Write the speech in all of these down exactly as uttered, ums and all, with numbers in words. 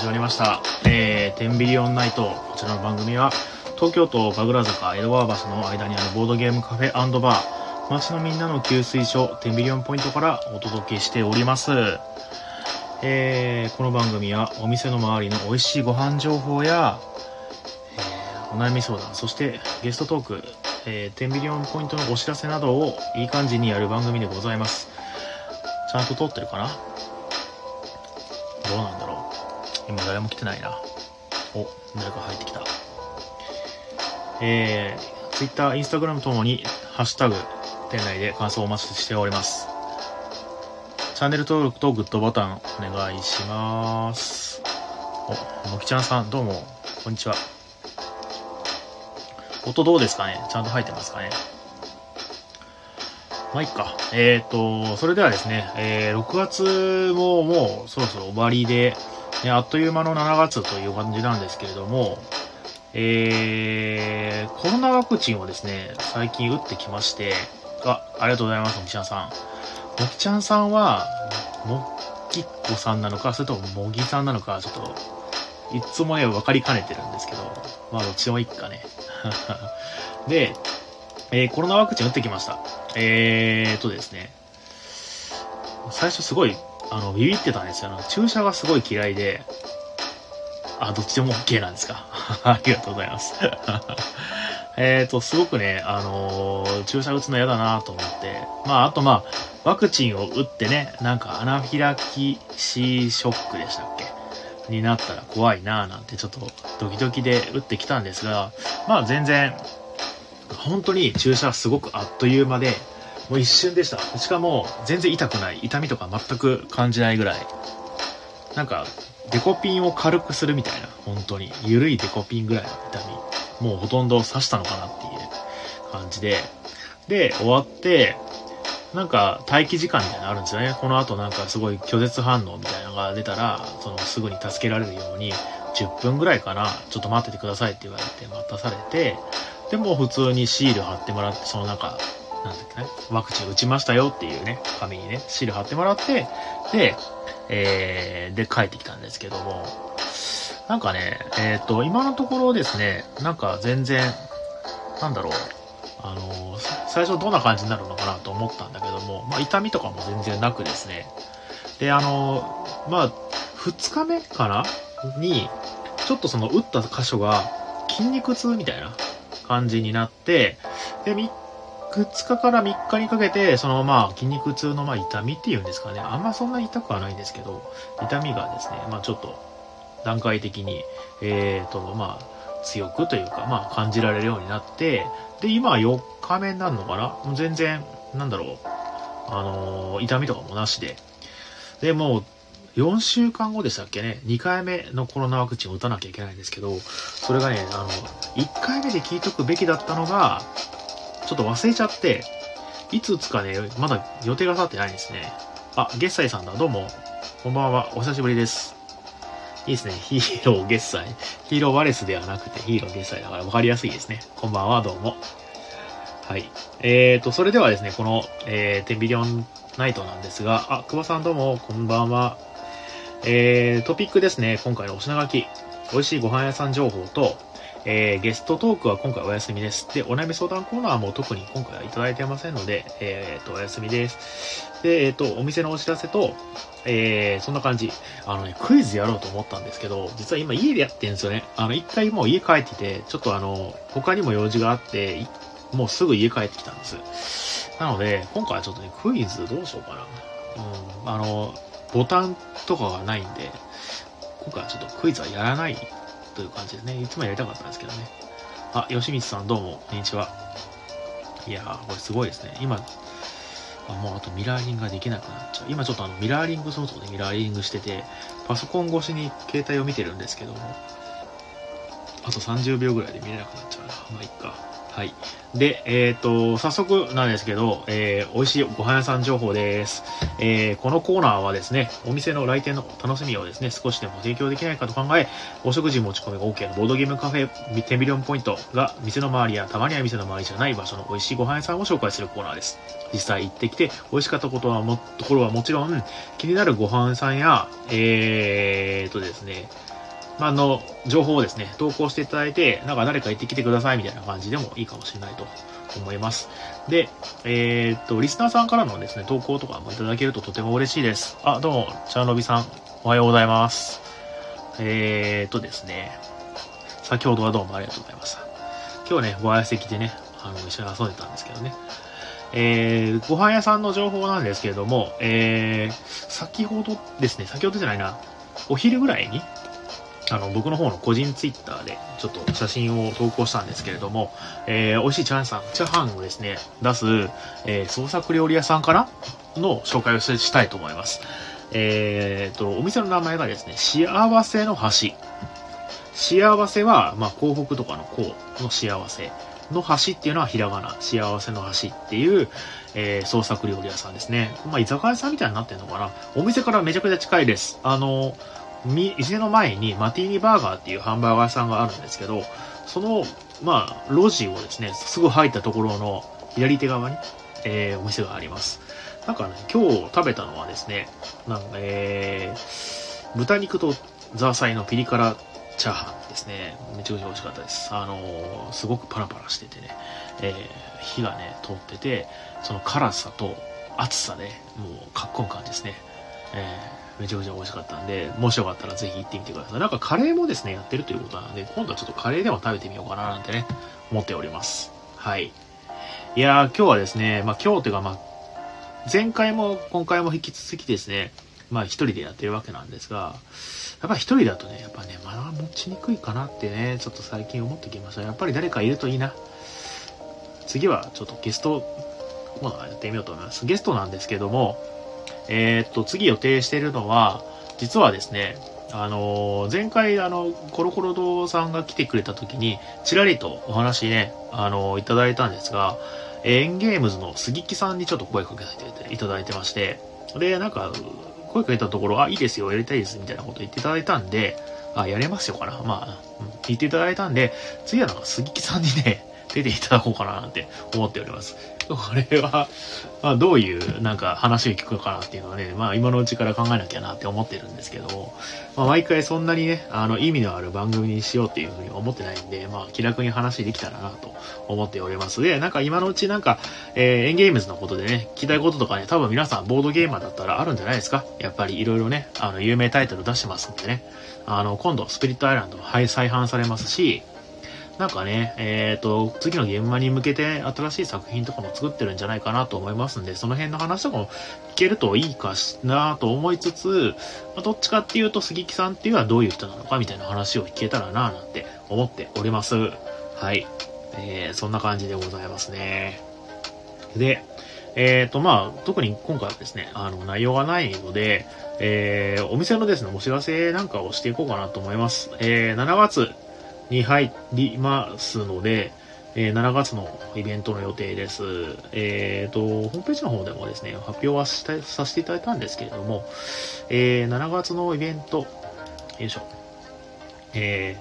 始まりました、えー、テンビリオンナイト。こちらの番組は東京都神楽坂江戸川橋の間にあるボードゲームカフェ&バー、町のみんなの給水所テンビリオンポイントからお届けしております。えー、この番組はお店の周りの美味しいご飯情報や、えー、お悩み相談、そしてゲストトーク、えー、テンビリオンポイントのお知らせなどをいい感じにやる番組でございます。ちゃんと通ってるかな、どうなんだろう。今誰も来てないな。お、誰か入ってきた。えー、Twitter、Instagram ともにハッシュタグ店内で感想をお待ちしております。チャンネル登録とグッドボタンお願いします。お、もきちゃんさんどうもこんにちは。音どうですかね。ちゃんと入ってますかね。まあいっか。えっと、それではですね、えー、ろくがつももうそろそろ終わりで、ね、あっという間のしちがつという感じなんですけれども、えー、コロナワクチンをですね、最近打ってきまして、あ、ありがとうございます、もきちゃんさん。もきちゃんさんは、もきっこさんなのか、それとももぎさんなのか、ちょっと、いつもね、わかりかねてるんですけど、まあどっちでもいいかね。で、えー、コロナワクチン打ってきました。えーとですね、最初すごい、あの、ビビってたんですよ。あの、注射がすごい嫌いで、あ、どっちでも OK なんですか。ありがとうございます。えーと、すごくね、あのー、注射打つの嫌だなと思って、まあ、あとまあ、ワクチンを打ってね、なんかアナフィラキシーショックでしたっけになったら怖いななんてちょっとドキドキで打ってきたんですが、まあ全然、本当に注射すごくあっという間で、もう一瞬でした。しかも全然痛くない、痛みとか全く感じないぐらい、なんかデコピンを軽くするみたいな、本当に緩いデコピンぐらいの痛み、もうほとんど刺したのかなっていう感じで、で終わってなんか待機時間みたいなのあるんですよね。この後なんかすごい拒絶反応みたいなのが出たら、そのすぐに助けられるようにじゅっぷんぐらいかな、ちょっと待っててくださいって言われて待たされて。でも普通にシール貼ってもらって、その中、なんだっけね、ワクチン打ちましたよっていうね、紙にね、シール貼ってもらって、で、えー、で帰ってきたんですけども、なんかね、えっと、今のところですね、なんか全然、なんだろう、あのー、最初どんな感じになるのかなと思ったんだけども、まあ痛みとかも全然なくですね、で、あのー、まあ、ふつかめかなに、ちょっとその打った箇所が筋肉痛みたいな、感じになって、で、ふつかからみっかにかけて、そのまあ筋肉痛のまあ痛みっていうんですかね、あんまそんな痛くはないんですけど、痛みがですね、まあちょっと段階的に、えーと、まあ強くというか、まあ感じられるようになって、で、今はよっかめになるのかな？もう全然、なんだろう、あのー、痛みとかもなしで、で、もう、よんしゅうかんごでしたっけね、にかいめのコロナワクチンを打たなきゃいけないんですけど、それがね、あの、いっかいめで聞いとくべきだったのが、ちょっと忘れちゃって、いつ打つかね、まだ予定が立ってないんですね。あ、月祭さんだ、どうも、こんばんは、お久しぶりです。いいですね、ヒーロー月祭。ヒーローワレスではなくてヒーロー月祭だから分かりやすいですね。こんばんは、どうも。はい。えーと、それではですね、この、えー、テンビリオンナイトなんですが、あ、久保さんどうも、こんばんは。えー、トピックですね、今回のお品書き、美味しいご飯屋さん情報と、えー、ゲストトークは今回お休みです。で、お悩み相談コーナーも特に今回はいただいてませんので、えー、っと、お休みです。で、えー、っと、お店のお知らせと、えー、そんな感じ。あのね、クイズやろうと思ったんですけど、実は今家でやってるんですよね。あの、一回もう家帰ってて、ちょっとあの、他にも用事があって、もうすぐ家帰ってきたんです。なので、今回はちょっとね、クイズどうしようかな。うん、あの、ボタンとかがないんで、今回はちょっとクイズはやらないという感じでね、いつもやりたかったんですけどね。あ、吉光さんどうも、こんにちは。いやー、これすごいですね。今、あもうあとミラーリングができなくなっちゃう。今ちょっとあのミラーリングソフトでミラーリングしてて、パソコン越しに携帯を見てるんですけども、あとさんじゅうびょうぐらいで見れなくなっちゃうな。まあいっか。はい。で、えっと、早速なんですけど、えー、美味しいご飯屋さん情報です。えー、このコーナーはですね、お店の来店の楽しみをですね、少しでも提供できないかと考え、お食事持ち込みが OK のボードゲームカフェテンビリオンポイントが、店の周りやたまには店の周りじゃない場所の美味しいご飯屋さんを紹介するコーナーです。実際行ってきて、美味しかったことはも、ところはもちろん、気になるご飯屋さんや、えーっとですね、まあ、あの情報をですね投稿していただいて、なんか誰か行ってきてくださいみたいな感じでもいいかもしれないと思います。で、えー、っとリスナーさんからのですね投稿とかもいただけるととても嬉しいです。あ、どうもチャンロビさん、おはようございます。えー、っとですね先ほどはどうもありがとうございます。今日ねご挨拶でねあの一緒に遊んでたんですけどね、えー、ご飯屋さんの情報なんですけれども、えー、先ほどですね先ほどじゃないなお昼ぐらいにあの僕の方の個人ツイッターでちょっと写真を投稿したんですけれども、えー、美味しいチャンさんチャーハンをですね出す、えー、創作料理屋さんかなの紹介をしたいと思います。えー、とお店の名前がですね幸せの橋、幸せは、まあ、幸福とかの幸の幸せの橋っていうのはひらがな、幸せの橋っていう、えー、創作料理屋さんですね。まあ、居酒屋さんみたいになってるのかな。お店からめちゃくちゃ近いです。あの、店の前にマティーニバーガーっていうハンバーガー屋さんがあるんですけど、その、まあ、路地をですね、すぐ入ったところの左手側に、えー、お店があります。なんかね、今日食べたのはですね、なんか、えー、豚肉とザーサイのピリ辛チャーハンですね。めちゃくちゃ美味しかったです。あのー、すごくパラパラしててね、えー、火がね通ってて、その辛さと熱さで、ね、もうかっこいい感じですね、えー。めちゃくちゃ美味しかったんで、もしよかったらぜひ行ってみてください。なんかカレーもですねやってるということなので、今度はちょっとカレーでも食べてみようかななんてね思っております。はい。いやー今日はですね、まあ今日というかまあ前回も今回も引き続きですね。まあ一人でやってるわけなんですが、やっぱり一人だとね、やっぱね、間が持ちにくいかなってね、ちょっと最近思ってきました。やっぱり誰かいるといいな。次はちょっとゲストコーナーやってみようと思います。ゲストなんですけども、えー、っと、次予定しているのは、実はですね、あのー、前回あの、コロコロ堂さんが来てくれた時に、ちらりとお話ね、あのー、いただいたんですが、エンゲームズの杉木さんにちょっと声かけさせていただいてまして、で、なんか、声かけたところ、あ、いいですよ、やりたいです、みたいなこと言っていただいたんで、あ、やれますよかな。まあ、うん、言っていただいたんで、次はなんか杉木さんにね、出ていただこうかななんて思っております。これは、まあ、どういうなんか話を聞くかなっていうのはね、まあ今のうちから考えなきゃなって思ってるんですけども、まあ毎回そんなにね、あの意味のある番組にしようっていうふうに思ってないんで、まあ気楽に話できたらなと思っております。で、なんか今のうちなんか、えー、エンゲームズのことでね、聞きたいこととかね、多分皆さんボードゲーマーだったらあるんじゃないですか。やっぱりいろいろね、あの有名タイトル出してますんでね、あの今度スピリットアイランドも再販されますし、なんかね、えっと、次の現場に向けて新しい作品とかも作ってるんじゃないかなと思いますんで、その辺の話とかも聞けるといいかなと思いつつ、まあ、どっちかっていうと杉木さんっていうのはどういう人なのかみたいな話を聞けたらなぁなんて思っております。はい。えー、そんな感じでございますね。で、えっと、まあ、特に今回はですね、あの、内容がないので、えー、お店のですね、お知らせなんかをしていこうかなと思います。えー、しちがつ、に入りますので、えー、しちがつのイベントの予定です。えっと、ホームページの方でもですね、発表はしたさせていただいたんですけれども、えー、しちがつのイベント、よいしょ。え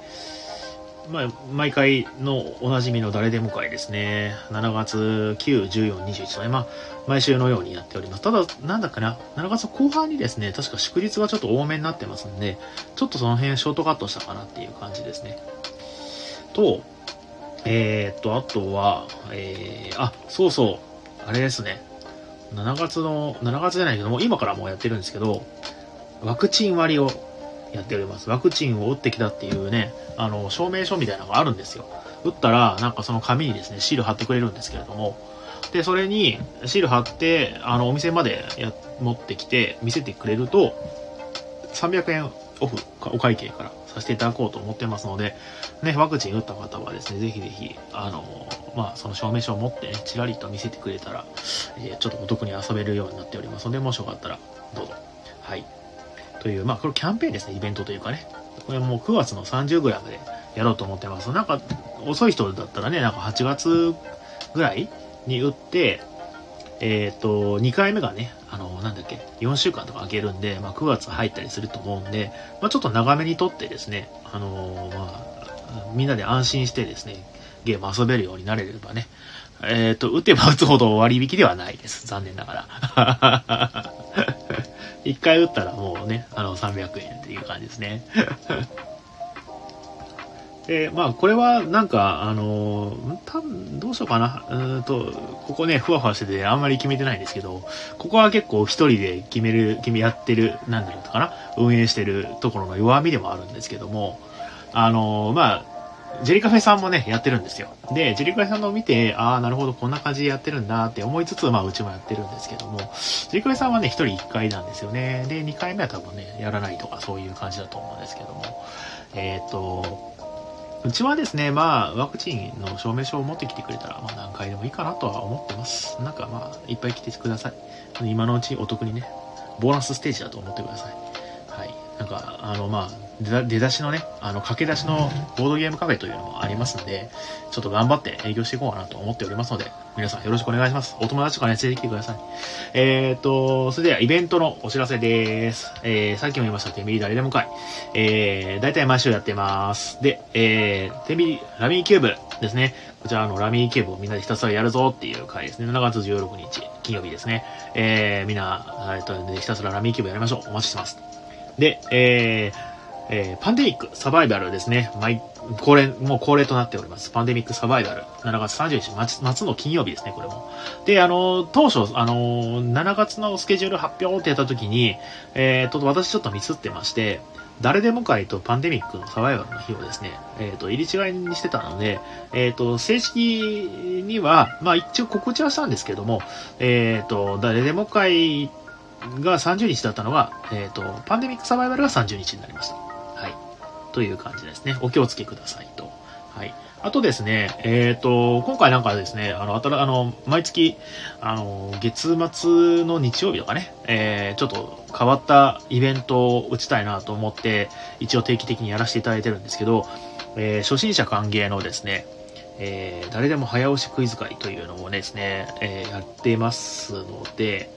ー、まあ、毎回のおなじみの誰でも会ですね。しちがつく、じゅうよん、にじゅういちとね、まあ、毎週のようにやっております。ただ、なんだかな、しちがつの後半にですね、確か祝日がちょっと多めになってますんで、ちょっとその辺ショートカットしたかなっていう感じですね。と、えー、っと、あとは、えー、あ、そうそう、あれですね。しちがつの、しちがつじゃないけども、今からもうやってるんですけど、ワクチン割をやっております。ワクチンを打ってきたっていうね、あの、証明書みたいなのがあるんですよ。打ったら、なんかその紙にですね、シール貼ってくれるんですけれども、で、それにシール貼って、あの、お店までや持ってきて、見せてくれると、さんびゃくえんオフ、お会計からさせていただこうと思ってますので、ね、ワクチン打った方はですね、ぜひぜひ、あの、まあ、その証明書を持ってね、ちらりと見せてくれたら、えー、ちょっとお得に遊べるようになっておりますので、もしよかったら、どうぞ。はい。という、まあ、これキャンペーンですね、イベントというかね。これもうくがつのさんじゅうぐらいまでやろうと思ってます。なんか、遅い人だったらね、なんかはちがつぐらいに打って、えっと、にかいめがね、あの、なんだっけ、よんしゅうかんとか空けるんで、まあ、くがつ入ったりすると思うんで、まあ、ちょっと長めにとってですね、あのー、まあ、みんなで安心してですね、ゲーム遊べるようになれればね、えっと、打てば打つほど割引ではないです。残念ながら。いっかい打ったらもうね、あの、さんびゃくえんっていう感じですね。で、まあ、これはなんか、あのー、多分どうしようかな。うーんと、ここね、ふわふわしててあんまり決めてないんですけど、ここは結構一人で決める、決めやってる、なんだろうかな、運営してるところの弱みでもあるんですけども、あのー、まあ、ジェリカフェさんもね、やってるんですよ。で、ジェリカフェさんのを見て、ああ、なるほど、こんな感じでやってるんだって思いつつ、まあ、うちもやってるんですけども、ジェリカフェさんはね、一人一回なんですよね。で、二回目は多分ね、やらないとか、そういう感じだと思うんですけども、えっと、うちはですね、まあ、ワクチンの証明書を持ってきてくれたら、まあ、何回でもいいかなとは思ってます。なんかまあ、いっぱい来てください。今のうちお得にね、ボーナスステージだと思ってください。はい。なんか、あの、まあ、出だしのね、あの、駆け出しのボードゲームカフェというのもありますので、ちょっと頑張って営業していこうかなと思っておりますので、皆さんよろしくお願いします。お友達とかね、連れてきてください。えーと、それではイベントのお知らせです。えー、さっきも言いました、手見誰でも会。えー、だいたい毎週やってます。で、えー、手見ラミーキューブですね。こちらのラミーキューブをみんなでひたすらやるぞっていう会ですね。しちがつじゅうろくにち、金曜日ですね。えー、みんな、えっと、ひたすらラミーキューブやりましょう。お待ちしてます。で、えーえー、パンデミックサバイバルですね。毎、恒例、もう恒例となっております。パンデミックサバイバル。しちがつさんじゅうにち、末の金曜日ですね、これも。で、あの、当初、あの、しちがつのスケジュール発表ってやった時に、えーと、私ちょっとミスってまして、誰でも会とパンデミックのサバイバルの日をですね、えっと、入り違いにしてたので、えっと、正式には、まあ一応告知はしたんですけども、えっと、誰でも会がさんじゅうにちだったのが、えっと、パンデミックサバイバルがさんじゅうにちになりました。はい。という感じですね。お気をつけくださいと。はい。あとですね、えっと、今回なんかですね、あの、あたら、あの、毎月、あの、月末の日曜日とかね、えー、ちょっと変わったイベントを打ちたいなと思って、一応定期的にやらせていただいてるんですけど、えー、初心者歓迎のですね、えー、誰でも早押しクイズ会というのをですね、えー、やってますので、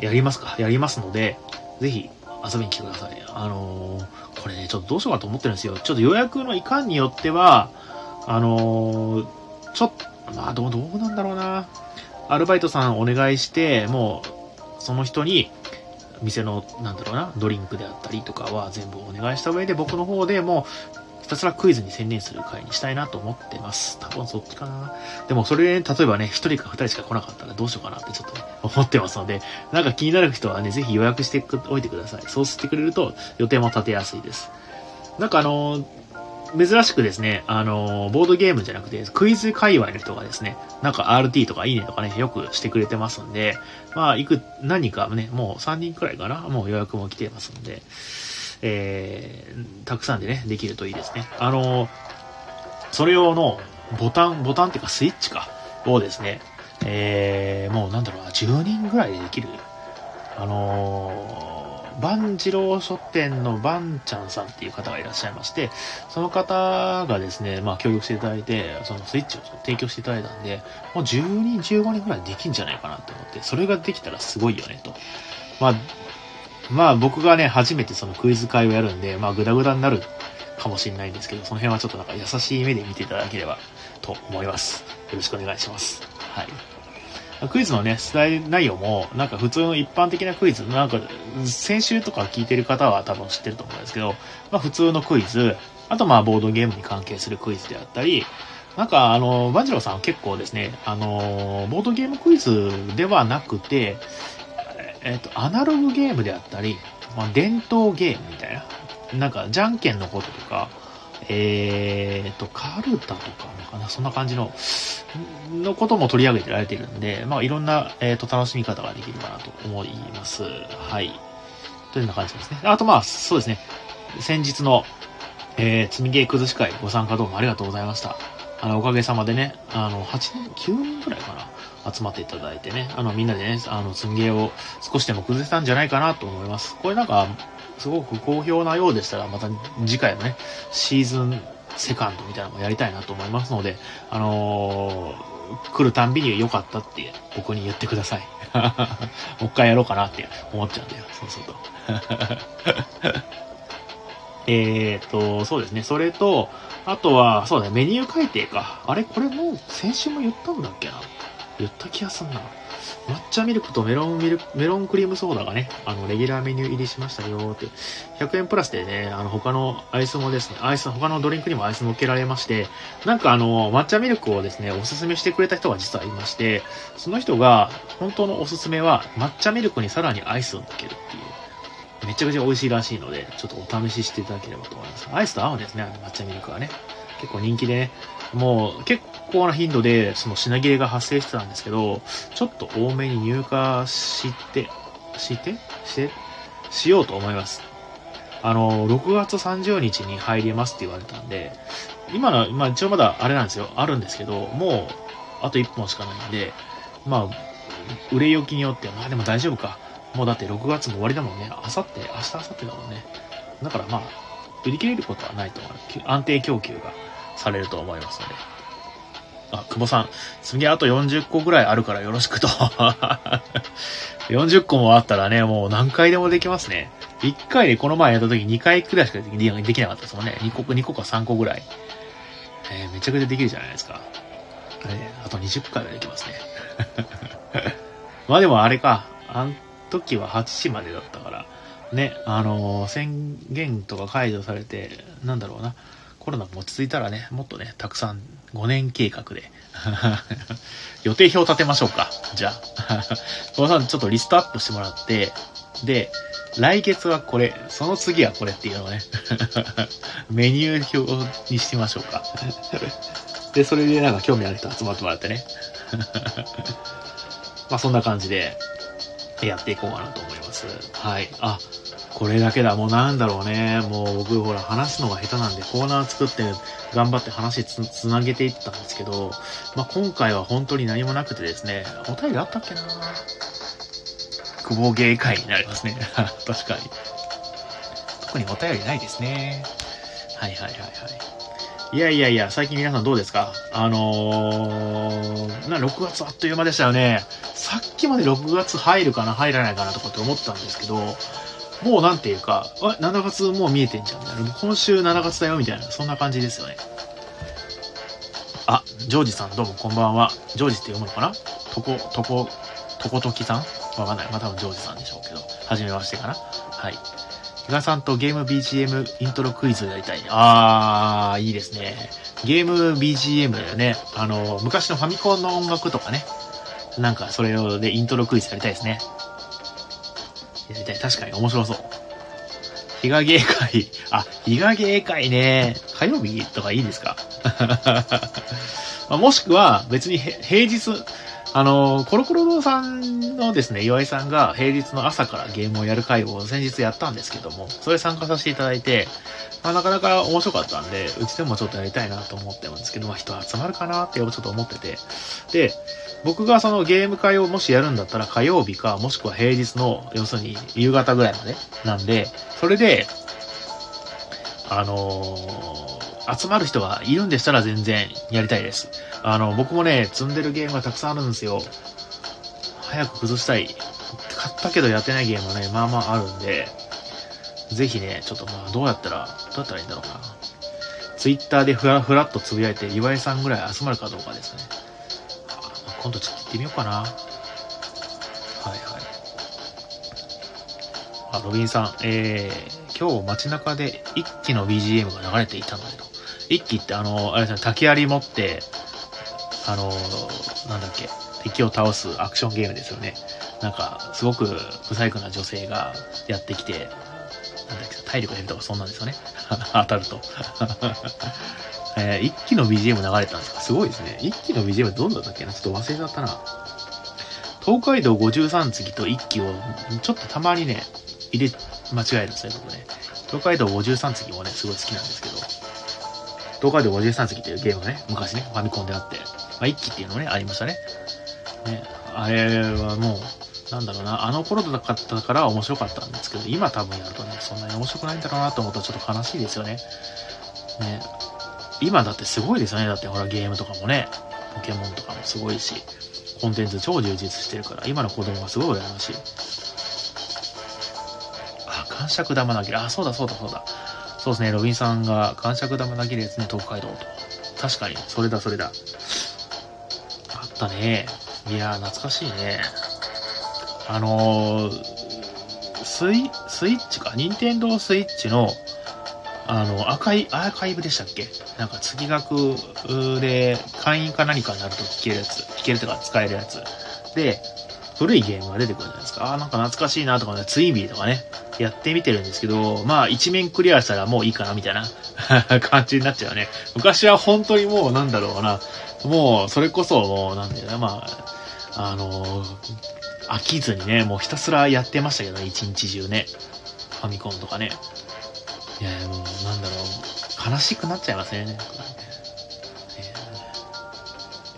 やりますか、やりますので、ぜひ、遊びに来てください。あのー、これね、ちょっとどうしようかと思ってるんですよ。ちょっと予約のいかんによっては、あのー、ちょっと、まあ、どう、どうなんだろうな。アルバイトさんお願いして、もう、その人に、店の、なんだろうな、ドリンクであったりとかは全部お願いした上で、僕の方でもう、ひたすらクイズに専念する会にしたいなと思ってます。多分そっちかな。でもそれ、ね、例えばね、一人か二人しか来なかったらどうしようかなってちょっと、ね、思ってますので、なんか気になる人はね、ぜひ予約しておいてください。そうしてくれると予定も立てやすいです。なんかあのー、珍しくですね、あのー、ボードゲームじゃなくて、クイズ界隈の人がですね、なんか アールティー とかいいねとかね、よくしてくれてますんで、まあ、いく、何人かね、もうさんにんくらいかな、もう予約も来てますんで、えー、たくさんでね、できるといいですね。あのー、それ用のボタン、ボタンっていうかスイッチか、をですね、えー、もうなんだろうな、じゅうにんくらいでできる、あのー、万次郎書店の万ちゃんさんっていう方がいらっしゃいまして、その方がですね、まあ協力していただいて、そのスイッチを提供していただいたんで、もうじゅうにん、じゅうごにんくらいできんじゃないかなと思って、それができたらすごいよねと。まあ、まあ僕がね、初めてそのクイズ会をやるんで、まあグダグダになるかもしれないんですけど、その辺はちょっとなんか優しい目で見ていただければと思います。よろしくお願いします。はい。クイズのね、出題内容も、なんか普通の一般的なクイズ、なんか先週とか聞いてる方は多分知ってると思うんですけど、まあ普通のクイズ、あとまあボードゲームに関係するクイズであったり、なんかあの、万次郎さん結構ですね、あの、ボードゲームクイズではなくて、えっと、アナログゲームであったり、まあ伝統ゲームみたいな、なんかじゃんけんのこととか、えーと、カルタとかのかな、そんな感じの、のことも取り上げられているんで、まあいろんな、えーと、楽しみ方ができるかなと思います。はい。というような感じですね。あとまあ、そうですね。先日の、えー、積みゲー崩し会ご参加どうもありがとうございました。あの、おかげさまでね、あの、はちにん、きゅうにんくらいかな。集まっていただいてね、あの、みんなでね、あの、積みゲーを少しでも崩せたんじゃないかなと思います。これなんか、すごく好評なようでしたら、また次回のね、シーズンセカンドみたいなのもやりたいなと思いますので、あのー、来るたんびに良かったって僕に言ってください。もう一回やろうかなって思っちゃうんだよ。そうすると。えっと、そうですね。それと、あとは、そうだね、メニュー改定か。あれこれもう先週も言ったんだっけな。言った気がすんな。抹チャミルクとメロンミルク、メロンクリームソーダがね、あの、レギュラーメニュー入りしましたよって。ひゃくえんプラスでね、あの、他のアイスもですね、アイス、他のドリンクにもアイスも受けられまして、なんかあの、抹茶ミルクをですね、おすすめしてくれた人が実はいまして、その人が、本当のおすすめは、抹茶ミルクにさらにアイスを乗っけるっていう。めちゃくちゃ美味しいらしいので、ちょっとお試ししていただければと思います。アイスと合うんですね、あの抹茶ミルクはね。結構人気でね、もう結構な頻度でその品切れが発生してたんですけど、ちょっと多めに入荷して、して、して、しようと思います。あの、ろくがつさんじゅうにちに入りますって言われたんで、今の、まあ一応まだあれなんですよ、あるんですけど、もうあといっぽんしかないんで、まあ、売れ行きによって、まあでも大丈夫か。もうだってろくがつも終わりだもんね。あさって、明日、明後日だもんね。だからまあ、売り切れることはないと思う。安定供給がされると思いますので。あ、久保さん、次あとよんじゅっこぐらいあるからよろしくと。よんじゅっこもあったらね、もう何回でもできますね。いっかいでこの前やった時にかいくらいしかできなかったですもんね。にこ、にこかさんこぐらい。えー、めちゃくちゃできるじゃないですか。えー、あとにじゅっかいはできますね。まあでもあれか。あん時ははちじまでだったから。ね、あのー、宣言とか解除されて、なんだろうな、コロナも落ち着いたらね、もっとね、たくさんごねん計画で予定表立てましょうか。じゃあ久保さんちょっとリストアップしてもらって、で来月はこれ、その次はこれっていうのをねメニュー表にしてみましょうか。でそれでなんか興味ある人集まってもらってねまあそんな感じでやっていこうかなと思います。はい。あ、これだけだ。もうなんだろうね。もう僕ほら話すのが下手なんでコーナー作って頑張って話つ、つなげていったんですけど、まあ今回は本当に何もなくてですね、お便りあったっけな。久保芸会になりますね。確かに。特にお便りないですね。はいはいはいはい。いやいやいや、最近皆さんどうですか？あのー、なろくがつあっという間でしたよね。さっきまでろくがつ入るかな入らないかなとかって思ったんですけど、もうなんていうか、しちがつもう見えてんじゃんみたいな。今週しちがつだよみたいな、そんな感じですよね。あ、ジョージさんどうもこんばんは。ジョージって読むのかな？とこ、とこ、とこときさん？わかんない。まあ多分ジョージさんでしょうけど。はじめましてかな。はい。比嘉さんとゲーム ビージーエム イントロクイズをやりたい。あー、いいですね。ゲーム ビージーエム だよね。あの、昔のファミコンの音楽とかね。なんかそれをでイントロクイズやりたいですね。やりたい。確かに面白そう。日賀芸会。あ、日賀芸会ね。火曜日とかいいですか？まあ、もしくは別に平日、あの、コロコロ堂さんのですね、岩井さんが平日の朝からゲームをやる会を先日やったんですけども、それ参加させていただいて、まあ、なかなか面白かったんで、うちでもちょっとやりたいなと思ってるんですけど、まあ、人集まるかなってちょっと思ってて。で、僕がそのゲーム会をもしやるんだったら火曜日か、もしくは平日の、要するに夕方ぐらいまでなんで、それで、あのー、集まる人がいるんでしたら全然やりたいです。あの、僕もね、積んでるゲームがたくさんあるんですよ。早く崩したい。買ったけどやってないゲームはね、まあまああるんで、ぜひね、ちょっとまあどうやったら、どうやったらいいんだろうな。ツイッターでふらふらっとつぶやいて、岩井さんぐらい集まるかどうかですね。今度ちょっと行ってみようかな。はいはい。あ、ロビンさん、えー、今日街中で一機の ビージーエム が流れていたんだけど、一機ってあの、あれですね、竹槍持って、あの、なんだっけ、敵を倒すアクションゲームですよね。なんか、すごく不細工な女性がやってきて、なんだっけ、体力減るとかそんなんですよね。当たると。えー、一機の ビージーエム 流れたんですか？すごいですね。一機の ビージーエム どんだったっけな？ちょっと忘れちゃったな。東海道ごじゅうさん次と一機を、ちょっとたまにね、入れ、間違えるんですよ、僕ね。東海道ごじゅうさん次もね、すごい好きなんですけど。東海道ごじゅうさん次っていうゲームがね、昔ね、ファミコンであって。まあ、一機っていうのね、ありましたね。ね、あれはもう、なんだろうな、あの頃だったから面白かったんですけど、今多分やるとね、そんなに面白くないんだろうなと思うとちょっと悲しいですよね。ね。今だってすごいですよね。だってほらゲームとかもね、ポケモンとかもすごいし、コンテンツ超充実してるから、今の子供がすごい羨ましい。あ、感触玉投げる。あ、そうだそうだそうだ。そうですね、ロビンさんが感触玉投げるやつね、東海道と。確かに、それだそれだ。あったね。いやー、懐かしいね。あのー、スイ、スイッチか、任天堂スイッチの、あの、アーカイ、アーカイブでしたっけ？なんか、月額で、会員か何かになると聞けるやつ、聞けるとか使えるやつ。で、古いゲームが出てくるじゃないですか。ああ、なんか懐かしいなとかね、ツインビーとかね、やってみてるんですけど、まあ、一面クリアしたらもういいかな、みたいな感じになっちゃうね。昔は本当にもう、なんだろうな、もう、それこそ、もう、なんだよな、まあ、あのー、飽きずにね、もうひたすらやってましたけどね、一日中ね。ファミコンとかね。いや、もう、なんだろう、悲しくなっちゃいますね。ね、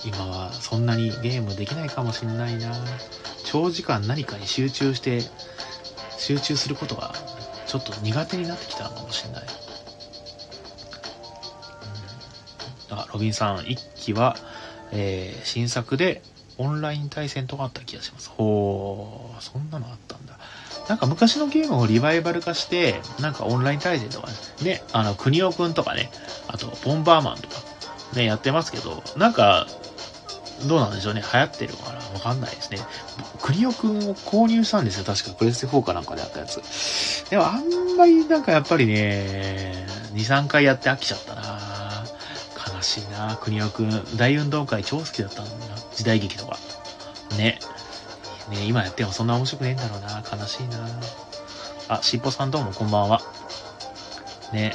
今はそんなにゲームできないかもしれないな。長時間何かに集中して集中することがちょっと苦手になってきたかもしれない、うん、あ、ロビンさんいっきは、えー、新作でオンライン対戦とかあった気がします。ほー、そんなのあったんだ。なんか昔のゲームをリバイバル化してなんかオンライン対戦とかね、あのクニオくんとかね、あとボンバーマンとかねやってますけど、なんかどうなんでしょうね、流行ってるのかな、わかんないですね。クニオくんを購入したんですよ、確かプレステフォーかなんかであったやつ。でもあんまりなんかやっぱりね に,さん 回やって飽きちゃったな。悲しいな。クニオくん大運動会超好きだったんだな、時代劇とかね。ね、今やってもそんな面白くねえんだろうな、悲しいな。あ、しっぽさんどうもこんばんは。ね、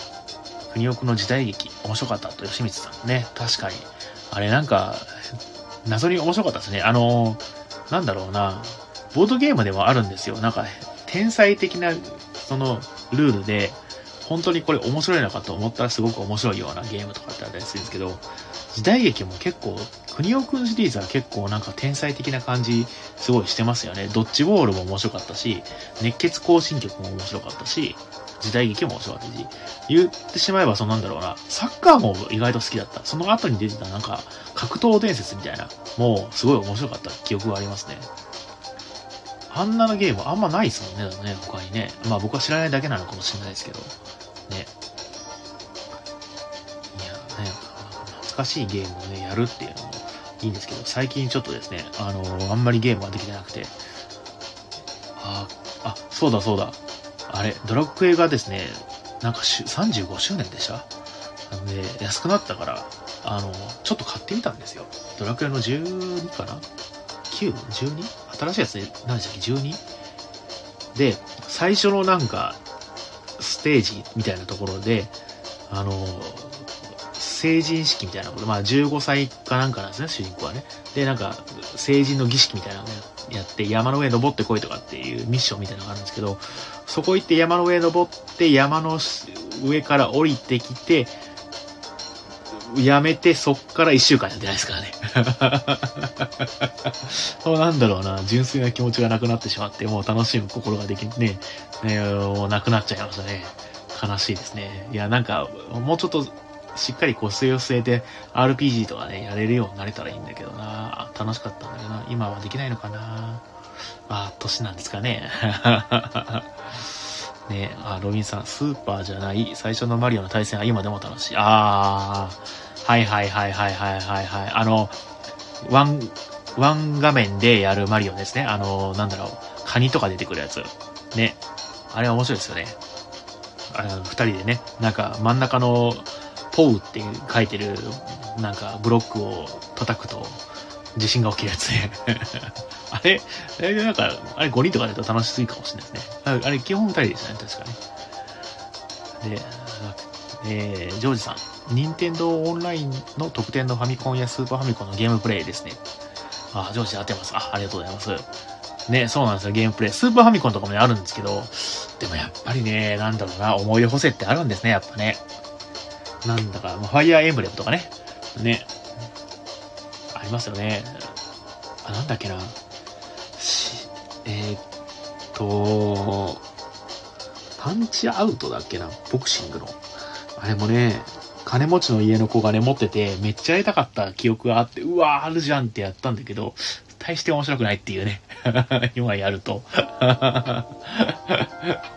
クニオくんの時代劇面白かったと吉光さんね。確かにあれなんか謎に面白かったですね。あのー、なんだろうな、ボードゲームでもあるんですよ。なんか天才的なそのルールで本当にこれ面白いのかと思ったらすごく面白いようなゲームとかってあったりするんですけど、時代劇も結構クニオくんシリーズは結構なんか天才的な感じすごいしてますよね。ドッジボールも面白かったし、熱血行進曲も面白かったし、時代劇も面白かったし、言ってしまえばそのなんだろうな、サッカーも意外と好きだった。その後に出てたなんか格闘伝説みたいな、もうすごい面白かった記憶がありますね。あんなのゲームあんまないですもんね、ね、他にね。まあ僕は知らないだけなのかもしれないですけど、ね。いやね、懐かしいゲームをね、やるっていうのもいいんですけど、最近ちょっとですね、あのー、あんまりゲームはできてなくて、あ、あ、そうだそうだ。あれ、ドラクエがですね、なんかさんじゅうごしゅうねんでしたなんで、安くなったから、あの、ちょっと買ってみたんですよ。ドラクエのじゅうにかな ?きゅう? じゅうに? 新しいやつで、何でしたっけ ?じゅうに? で、最初のなんか、ステージみたいなところで、あの、成人式みたいなこと、まあじゅうごさいかなんかなんですね、主人公はね。で、なんか、成人の儀式みたいなのね。やって山の上登ってこいとかっていうミッションみたいなのがあるんですけど、そこ行って山の上登って山の上から降りてきてやめて、そっからいっしゅうかんじゃないですからねそうなんだろうな、純粋な気持ちがなくなってしまって、もう楽しむ心ができねねもうなくなっちゃいましたね。悲しいですね。いや、なんかもうちょっとしっかりこう据えを据えて アールピージー とかねやれるようになれたらいいんだけどな。楽しかったんだけどな、今はできないのかな。あ、年なんですかねね、あ、ロビンさんスーパーじゃない最初のマリオの対戦は今でも楽しい。あー、はいはいはいはいはいはいはい、あのワンワン画面でやるマリオですね。あのなんだろう、カニとか出てくるやつね、あれは面白いですよね。あれふたりでね、なんか真ん中のポウっていう書いてるなんかブロックを叩くと地震が起きるやつねあれ、あれなんかあれごにんとかだと楽しすぎかもしれないですね。あれ基本ふたりでしたね、確かね。で、えー、ジョージさん、任天堂オンラインの特典のファミコンやスーパーファミコンのゲームプレイですね。あ、ジョージ当てます。あ、ありがとうございます。ね、そうなんですよ、ゲームプレイ。スーパーファミコンとかもねあるんですけど、でもやっぱりね、なんだろうな、思い出補正ってあるんですね、やっぱね。なんだか、ファイアーエンブレムとかね。ね。ありますよね。あ、なんだっけな。しえー、っと、パンチアウトだっけな。ボクシングの。あれもね、金持ちの家の子がね、持ってて、めっちゃやりたかった記憶があって、うわー、あるじゃんってやったんだけど、大して面白くないっていうね。今やると。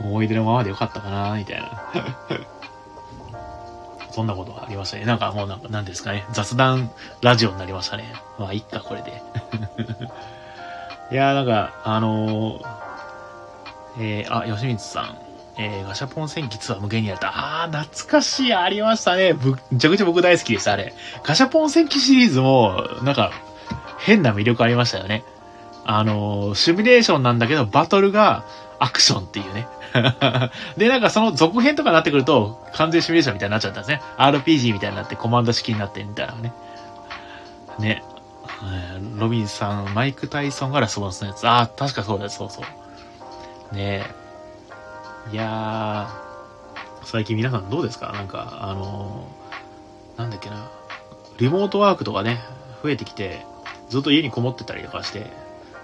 思い出のままでよかったかな、みたいな。そんなことがありましたね。なんかもうなんか何ですかね。雑談ラジオになりましたね。まあ、いっか、これで。いやーなんかあのー、えー、あ吉光さん、えー、ガシャポン戦記ツアー無限にやった、あー懐かしい、ありましたね。ぶめちゃくちゃ僕大好きでした。あれガシャポン戦記シリーズもなんか変な魅力ありましたよね。あのー、シミュレーションなんだけどバトルがアクションっていうねでなんかその続編とかになってくると完全シミュレーションみたいになっちゃったんですね。 アールピージー みたいになってコマンド式になってみたいなね。ね、ロビンさんマイク・タイソンがラスボスのやつ、あ確かそうだ、そうそうね。いやー最近皆さんどうですか。なんかあのー、なんだっけな、リモートワークとかね増えてきてずっと家にこもってたりとかして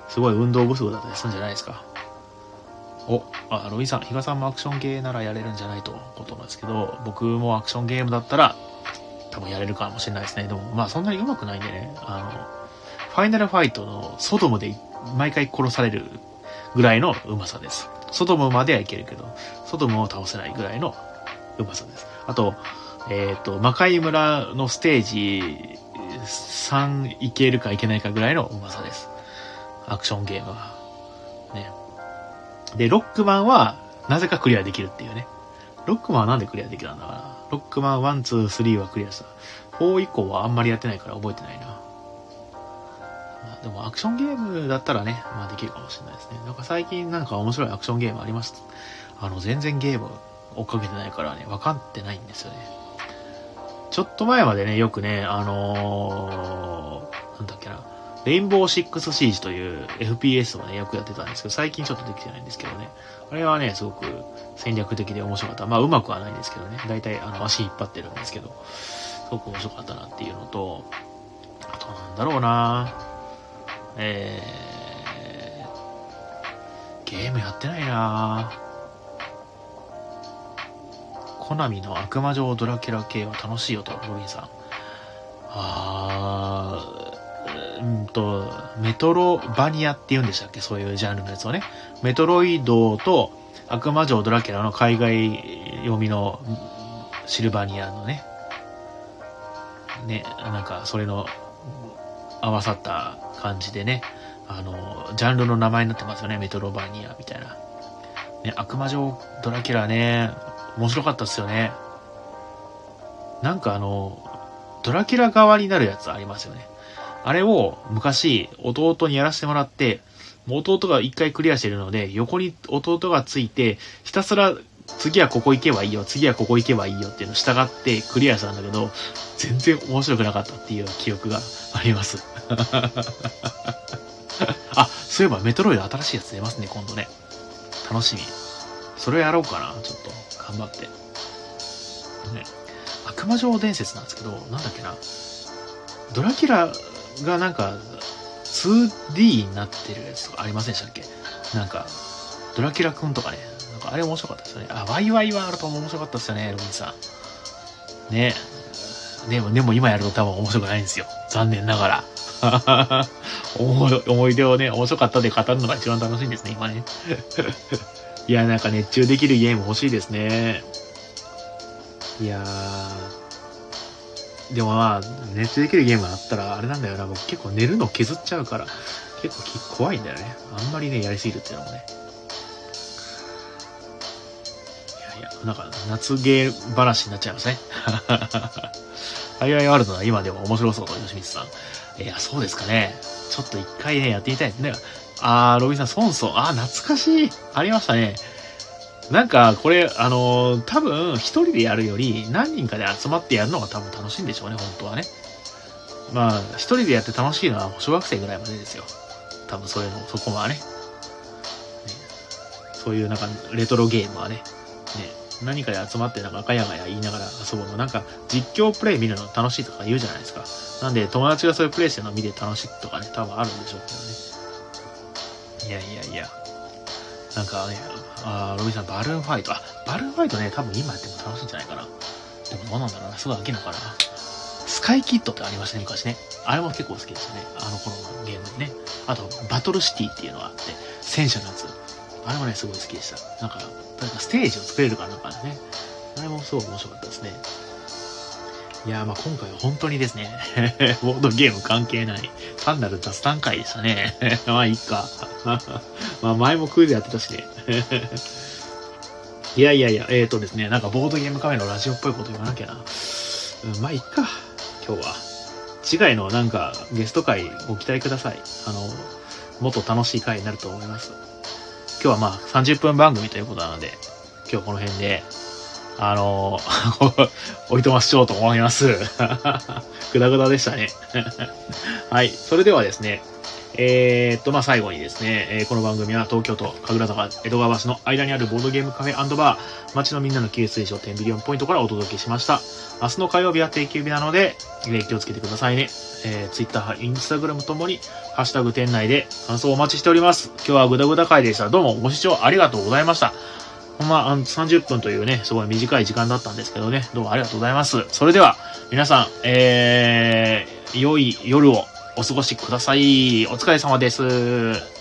すごい運動不足だったりしたんじゃないですか。お、あ、ロビンさん、比嘉さんもアクションゲーならやれるんじゃないとことなんですけど、僕もアクションゲームだったら多分やれるかもしれないですね。でもまあそんなに上手くないんでね、あのファイナルファイトのソドムで毎回殺されるぐらいの上手さです。ソドムまではいけるけどソドムを倒せないぐらいの上手さです。あとえっ、ー、と魔界村のステージさんいけるかいけないかぐらいの上手さです、アクションゲームはね。でロックマンはなぜかクリアできるっていうね。ロックマンはなんでクリアできたんだかな。ロックマンいち、に、さんはクリアした。よん以降はあんまりやってないから覚えてないな。まあ、でもアクションゲームだったらね、まあできるかもしれないですね。なんか最近なんか面白いアクションゲームあります。あの全然ゲーム追っかけてないからね、分かってないんですよね。ちょっと前までね、よくね、あのー、なんだっけな、レインボーシックスシージという エフピーエス をね、よくやってたんですけど、最近ちょっとできてないんですけどね。あれはね、すごく戦略的で面白かった。まあ、うまくはないんですけどね。だいたい、あの、足引っ張ってるんですけど、すごく面白かったなっていうのと、あとなんだろうなえー、ゲームやってないな。コナミの悪魔城ドラキュラ系は楽しいよと、ロビンさん。あー、うんとメトロバニアって言うんでしたっけ、そういうジャンルのやつをね。メトロイドと悪魔城ドラキュラの海外読みのシルバニアのねねなんかそれの合わさった感じでね、あのジャンルの名前になってますよね、メトロバニアみたいな、ね、悪魔城ドラキュラね、面白かったっすよね。なんかあのドラキュラ側になるやつありますよね。あれを昔弟にやらせてもらって、弟が一回クリアしてるので、横に弟がついて、ひたすら次はここ行けばいいよ、次はここ行けばいいよっていうのを従ってクリアしたんだけど、全然面白くなかったっていう記憶があります。あ、そういえばメトロイド新しいやつ出ますね、今度ね。楽しみ。それやろうかな、ちょっと頑張って。ね、悪魔城伝説なんですけど、なんだっけな。ドラキュラがなんか ツーディー になってるやつとかありませんでしたっけ。なんかドラキュラくんとかね、なんかあれ面白かったですよね。あ、ワイワイワールドも面白かったですよね、ロビンさんね。でもでも今やると多分面白くないんですよ、残念ながら思い出をね面白かったで語るのが一番楽しいんですね今ねいやなんか熱中できるゲーム欲しいですね。いやーでもまあ、熱中できるゲームあったら、あれなんだよな、僕結構寝るの削っちゃうから、結構怖いんだよね。あんまりね、やりすぎるっていうのもね。いやいや、なんか、夏ゲー話になっちゃいますね。ハイライワールドは今でも面白そうと、吉光さん。いや、そうですかね。ちょっと一回ね、やってみたいですね。あー、ロビンさん、ソンソン。あー、懐かしい。ありましたね。なんかこれあのー、多分一人でやるより何人かで集まってやるのが多分楽しいんでしょうね、本当はね。まあ一人でやって楽しいのは小学生ぐらいまでですよ、多分。そういうのそこは ね, ねそういうなんかレトロゲームは ね, ね何かで集まってなんかガヤガヤ言いながら遊ぶの、なんか実況プレイ見るの楽しいとか言うじゃないですか。なんで友達がそういうプレイしてるの見て楽しいとかね、多分あるんでしょうけどね。いやいやいや、なんかね、あ、ロビンさん、バルーンファイト。あ、バルーンファイトね、多分今やっても楽しいんじゃないかな。でもどうなんだろうな、すごい飽きなのかな。スカイキッドってありましたね、昔ね。あれも結構好きでしたね、あの頃のゲームね。あと、バトルシティっていうのがあって、戦車のやつ。あれもね、すごい好きでした。なんか、なんかステージを作れるかなんかね。あれもすごい面白かったですね。いやーまあ今回は本当にですねボードゲーム関係ない単なる雑談会でしたねまあいいかまあ前もクイズやってたしねいやいやいやえーとですねなんかボードゲームカフェのラジオっぽいこと言わなきゃな、うん、まあいいか。今日は次回のなんかゲスト会ご期待ください。あのもっと楽しい回になると思います。今日はまあさんじゅっぷん番組ということなので今日この辺であのー、おいとましようと思います。グダグダでしたね。はい。それではですね、えー、っと、まあ、最後にですね、えー、この番組は東京都神楽坂江戸川橋の間にあるボードゲームカフェ&バー、街のみんなの給水所テンビリオンポイントからお届けしました。明日の火曜日は定休日なので、気をつけてくださいね。えー、Twitter、Instagram ともに、ハッシュタグ店内で感想をお待ちしております。今日はグダグダ会でした。どうもご視聴ありがとうございました。まあ、さんじゅっぷんというね、すごい短い時間だったんですけどね、どうもありがとうございます。それでは、皆さん、えー、良い夜をお過ごしください。お疲れ様です。